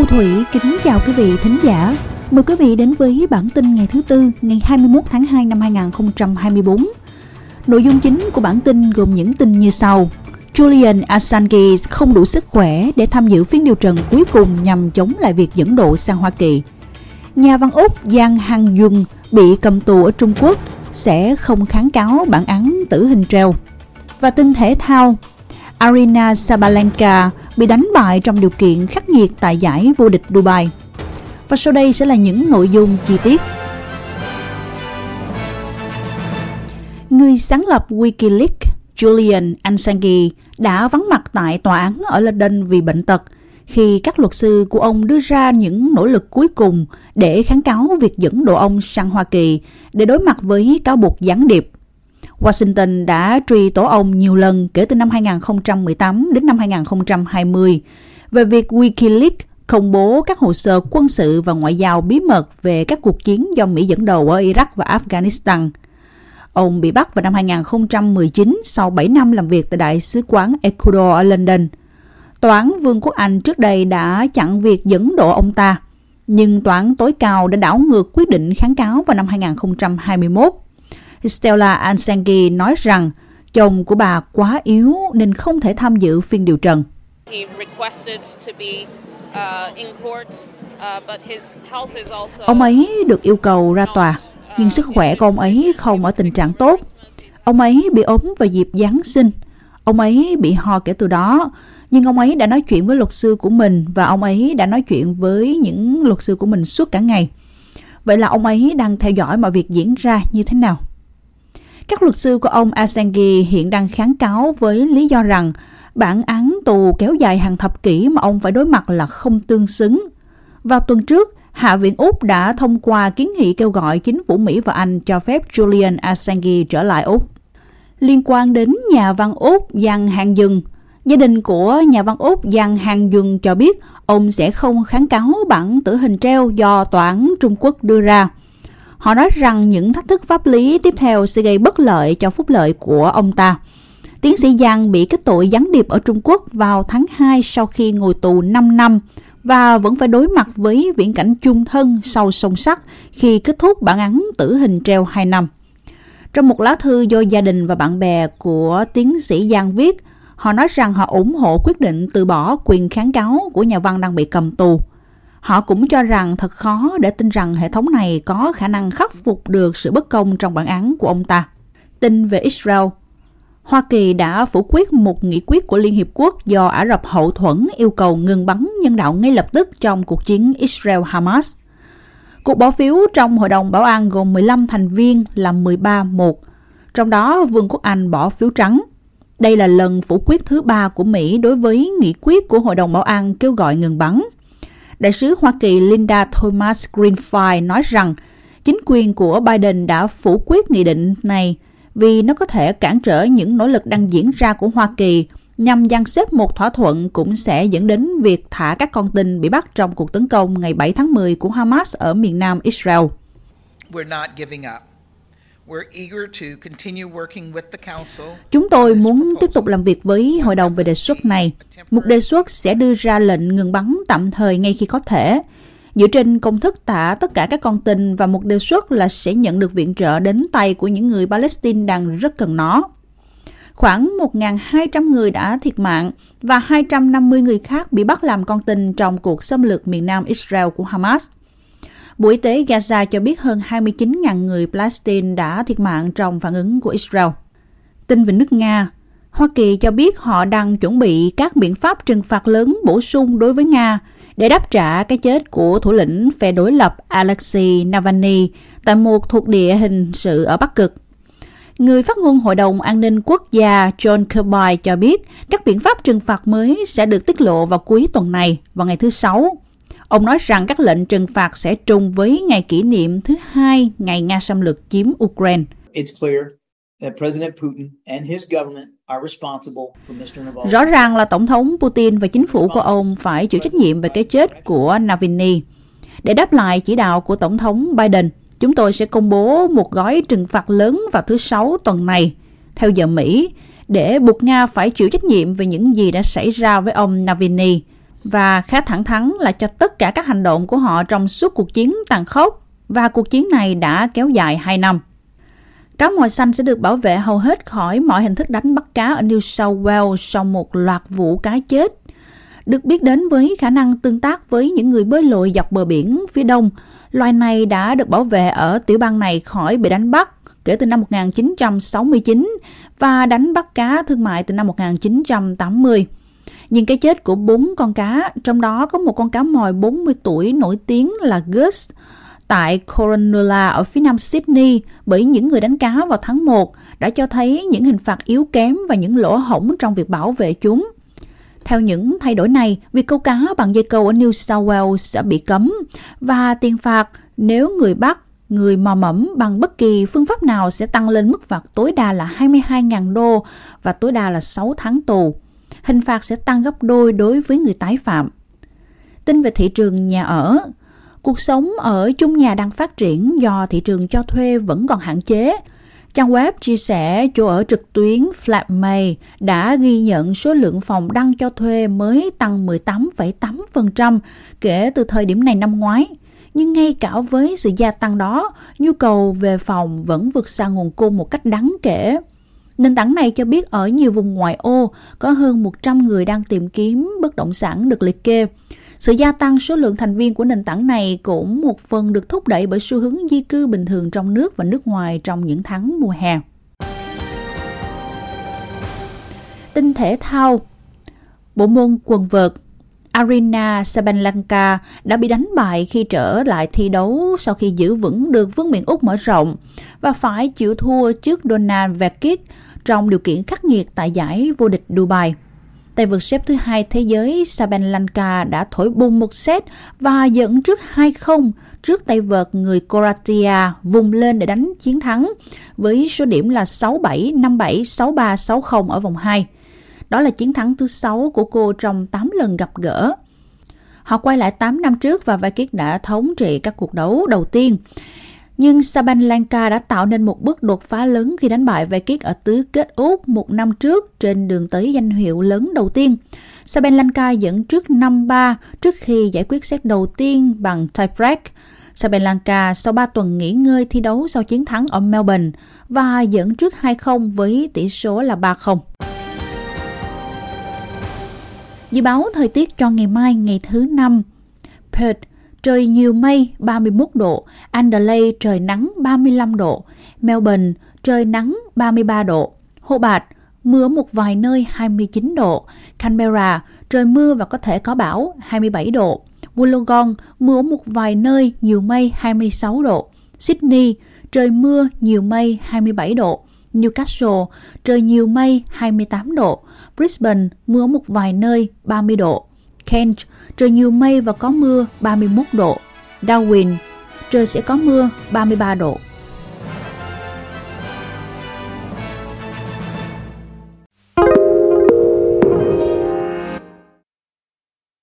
Thu Thủy kính chào quý vị thính giả. Mời quý vị đến với bản tin ngày thứ Tư, ngày 21 tháng 2 năm 2024. Nội dung chính của bản tin gồm những tin như sau. Julian Assange không đủ sức khỏe để tham dự phiên điều trần cuối cùng nhằm chống lại việc dẫn độ sang Hoa Kỳ. Nhà văn Úc Giang Hàng Dừng bị cầm tù ở Trung Quốc sẽ không kháng cáo bản án tử hình treo. Và tin thể thao, Aryna Sabalenka bị đánh bại trong điều kiện khắc nghiệt tại giải vô địch Dubai. Và sau đây sẽ là những nội dung chi tiết. Người sáng lập WikiLeaks Julian Assange đã vắng mặt tại tòa án ở London vì bệnh tật khi các luật sư của ông đưa ra những nỗ lực cuối cùng để kháng cáo việc dẫn độ ông sang Hoa Kỳ để đối mặt với cáo buộc gián điệp. Washington đã truy tố ông nhiều lần kể từ năm 2018 đến năm 2020 về việc WikiLeaks công bố các hồ sơ quân sự và ngoại giao bí mật về các cuộc chiến do Mỹ dẫn đầu ở Iraq và Afghanistan. Ông bị bắt vào năm 2019 sau 7 năm làm việc tại Đại sứ quán Ecuador ở London. Tòa án Vương quốc Anh trước đây đã chặn việc dẫn độ ông ta, nhưng tòa án tối cao đã đảo ngược quyết định kháng cáo vào năm 2021. Stella Ansanghi nói rằng chồng của bà quá yếu nên không thể tham dự phiên điều trần. Ông ấy được yêu cầu ra tòa, nhưng sức khỏe của ông ấy không ở tình trạng tốt. Ông ấy bị ốm vào dịp Giáng sinh. Ông ấy bị ho kể từ đó, nhưng ông ấy đã nói chuyện với luật sư của mình và ông ấy đã nói chuyện với những luật sư của mình suốt cả ngày. Vậy là ông ấy đang theo dõi mọi việc diễn ra như thế nào? Các luật sư của ông Assange hiện đang kháng cáo với lý do rằng bản án tù kéo dài hàng thập kỷ mà ông phải đối mặt là không tương xứng. Vào tuần trước, Hạ viện Úc đã thông qua kiến nghị kêu gọi chính phủ Mỹ và Anh cho phép Julian Assange trở lại Úc. Liên quan đến nhà văn Úc Giang Hàng Dừng, gia đình của nhà văn Úc Giang Hàng Dừng cho biết ông sẽ không kháng cáo bản tử hình treo do tòa án Trung Quốc đưa ra. Họ nói rằng những thách thức pháp lý tiếp theo sẽ gây bất lợi cho phúc lợi của ông ta. Tiến sĩ Giang bị kết tội gián điệp ở Trung Quốc vào tháng 2 sau khi ngồi tù 5 năm và vẫn phải đối mặt với viễn cảnh chung thân sau song sắt khi kết thúc bản án tử hình treo 2 năm. Trong một lá thư do gia đình và bạn bè của tiến sĩ Giang viết, họ nói rằng họ ủng hộ quyết định từ bỏ quyền kháng cáo của nhà văn đang bị cầm tù. Họ cũng cho rằng thật khó để tin rằng hệ thống này có khả năng khắc phục được sự bất công trong bản án của ông ta. Tin về Israel, Hoa Kỳ đã phủ quyết một nghị quyết của Liên Hiệp Quốc do Ả Rập hậu thuẫn yêu cầu ngừng bắn nhân đạo ngay lập tức trong cuộc chiến Israel-Hamas. Cuộc bỏ phiếu trong Hội đồng Bảo an gồm 15 thành viên là 13-1, trong đó Vương quốc Anh bỏ phiếu trắng. Đây là lần phủ quyết thứ 3 của Mỹ đối với nghị quyết của Hội đồng Bảo an kêu gọi ngừng bắn. Đại sứ Hoa Kỳ Linda Thomas-Greenfield nói rằng chính quyền của Biden đã phủ quyết nghị định này vì nó có thể cản trở những nỗ lực đang diễn ra của Hoa Kỳ nhằm dàn xếp một thỏa thuận cũng sẽ dẫn đến việc thả các con tin bị bắt trong cuộc tấn công ngày 7 tháng 10 của Hamas ở miền nam Israel. Chúng tôi muốn tiếp tục làm việc với Hội đồng về đề xuất này. Một đề xuất sẽ đưa ra lệnh ngừng bắn tạm thời ngay khi có thể, dựa trên công thức thả tất cả các con tin và một đề xuất là sẽ nhận được viện trợ đến tay của những người Palestine đang rất cần nó. Khoảng 1.200 người đã thiệt mạng và 250 người khác bị bắt làm con tin trong cuộc xâm lược miền nam Israel của Hamas. Bộ Y tế Gaza cho biết hơn 29.000 người Palestine đã thiệt mạng trong phản ứng của Israel. Tin về nước Nga, Hoa Kỳ cho biết họ đang chuẩn bị các biện pháp trừng phạt lớn bổ sung đối với Nga để đáp trả cái chết của thủ lĩnh phe đối lập Alexei Navalny tại một thuộc địa hình sự ở Bắc Cực. Người phát ngôn Hội đồng An ninh Quốc gia John Kirby cho biết các biện pháp trừng phạt mới sẽ được tiết lộ vào cuối tuần này, vào ngày thứ Sáu. Ông nói rằng các lệnh trừng phạt sẽ trùng với ngày kỷ niệm thứ 2 ngày Nga xâm lược chiếm Ukraine. Rõ ràng là Tổng thống Putin và chính phủ của ông phải chịu trách nhiệm về cái chết của Navalny. Để đáp lại chỉ đạo của Tổng thống Biden, chúng tôi sẽ công bố một gói trừng phạt lớn vào thứ Sáu tuần này, theo giờ Mỹ, để buộc Nga phải chịu trách nhiệm về những gì đã xảy ra với ông Navalny. và khá thẳng thắn là cho tất cả các hành động của họ trong suốt cuộc chiến tàn khốc, và cuộc chiến này đã kéo dài 2 năm. Cá mòi xanh sẽ được bảo vệ hầu hết khỏi mọi hình thức đánh bắt cá ở New South Wales sau một loạt vụ cá chết, được biết đến với khả năng tương tác với những người bơi lội dọc bờ biển phía đông. Loài này đã được bảo vệ ở tiểu bang này khỏi bị đánh bắt kể từ năm 1969 và đánh bắt cá thương mại từ năm 1980. Nhưng cái chết của 4 con cá, trong đó có một con cá mòi 40 tuổi nổi tiếng là Gus, tại Coronula ở phía nam Sydney bởi những người đánh cá vào tháng 1 đã cho thấy những hình phạt yếu kém và những lỗ hổng trong việc bảo vệ chúng. Theo những thay đổi này, việc câu cá bằng dây câu ở New South Wales sẽ bị cấm và tiền phạt nếu người bắt, người mò mẫm bằng bất kỳ phương pháp nào sẽ tăng lên mức phạt tối đa là 22.000 đô và tối đa là 6 tháng tù. Hình phạt sẽ tăng gấp đôi đối với người tái phạm. Tin về thị trường nhà ở. Cuộc sống ở chung nhà đang phát triển do thị trường cho thuê vẫn còn hạn chế. Trang web chia sẻ chỗ ở trực tuyến Flatmate đã ghi nhận số lượng phòng đăng cho thuê mới tăng 18,8% kể từ thời điểm này năm ngoái. Nhưng ngay cả với sự gia tăng đó, nhu cầu về phòng vẫn vượt xa nguồn cung một cách đáng kể. Nền tảng này cho biết ở nhiều vùng ngoại ô có hơn 100 người đang tìm kiếm bất động sản được liệt kê. Sự gia tăng số lượng thành viên của nền tảng này cũng một phần được thúc đẩy bởi xu hướng di cư bình thường trong nước và nước ngoài trong những tháng mùa hè. Tin thể thao. Bộ môn quần vợt. Aryna Sabalenka đã bị đánh bại khi trở lại thi đấu sau khi giữ vững được vương miện Úc mở rộng và phải chịu thua trước Donna Vekic trong điều kiện khắc nghiệt tại giải vô địch Dubai. Tay vợt xếp thứ hai thế giới Sabalenka đã thổi bùng một set và dẫn trước 2-0 trước tay vợt người Croatia vùng lên để đánh chiến thắng với số điểm là 6-7, 5-7, 6-3, 6-0 ở vòng 2. Đó là chiến thắng thứ 6 của cô trong 8 lần gặp gỡ. Họ quay lại 8 năm trước và Vekic đã thống trị các cuộc đấu đầu tiên. Nhưng Sabalenka đã tạo nên một bước đột phá lớn khi đánh bại Vekic ở tứ kết Úc một năm trước trên đường tới danh hiệu lớn đầu tiên. Sabalenka dẫn trước 5-3 trước khi giải quyết set đầu tiên bằng tiebreak. Sabalenka sau 3 tuần nghỉ ngơi thi đấu sau chiến thắng ở Melbourne và dẫn trước 2-0 với tỷ số là 3-0. Dự báo thời tiết cho ngày mai, ngày thứ 5. Perth, trời nhiều mây, 31 độ. Adelaide, trời nắng, 35 độ. Melbourne, trời nắng, 33 độ. Hobart, mưa một vài nơi, 29 độ. Canberra, trời mưa và có thể có bão, 27 độ. Wollongong, mưa một vài nơi, nhiều mây, 26 độ. Sydney, trời mưa, nhiều mây, 27 độ. Newcastle, trời nhiều mây, 28 độ. Brisbane, mưa một vài nơi, 30 độ. Cairns, trời nhiều mây và có mưa, 31 độ. Darwin, trời sẽ có mưa, 33 độ.